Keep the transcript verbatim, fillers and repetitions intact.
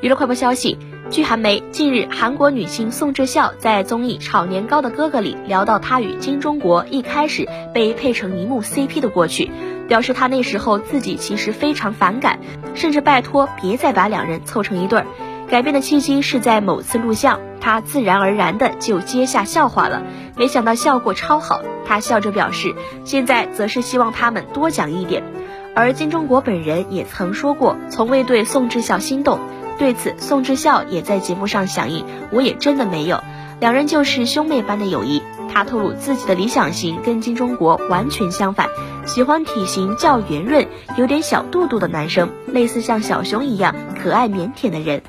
娱乐快报消息，据韩媒，近日韩国女星宋智孝在综艺《炒年糕的哥哥》里聊到她与金钟国一开始被配成一幕 C P 的过去，表示她那时候自己其实非常反感，甚至拜托别再把两人凑成一对儿。改变的契机是在某次录像，她自然而然的就接下笑话了，没想到效果超好。她笑着表示，现在则是希望他们多讲一点。而金钟国本人也曾说过，从未对宋智孝心动。对此，宋智孝也在节目上响应，我也真的没有。两人就是兄妹般的友谊。他透露自己的理想型跟金钟国完全相反，喜欢体型较圆润、有点小肚肚的男生，类似像小熊一样可爱腼腆的人。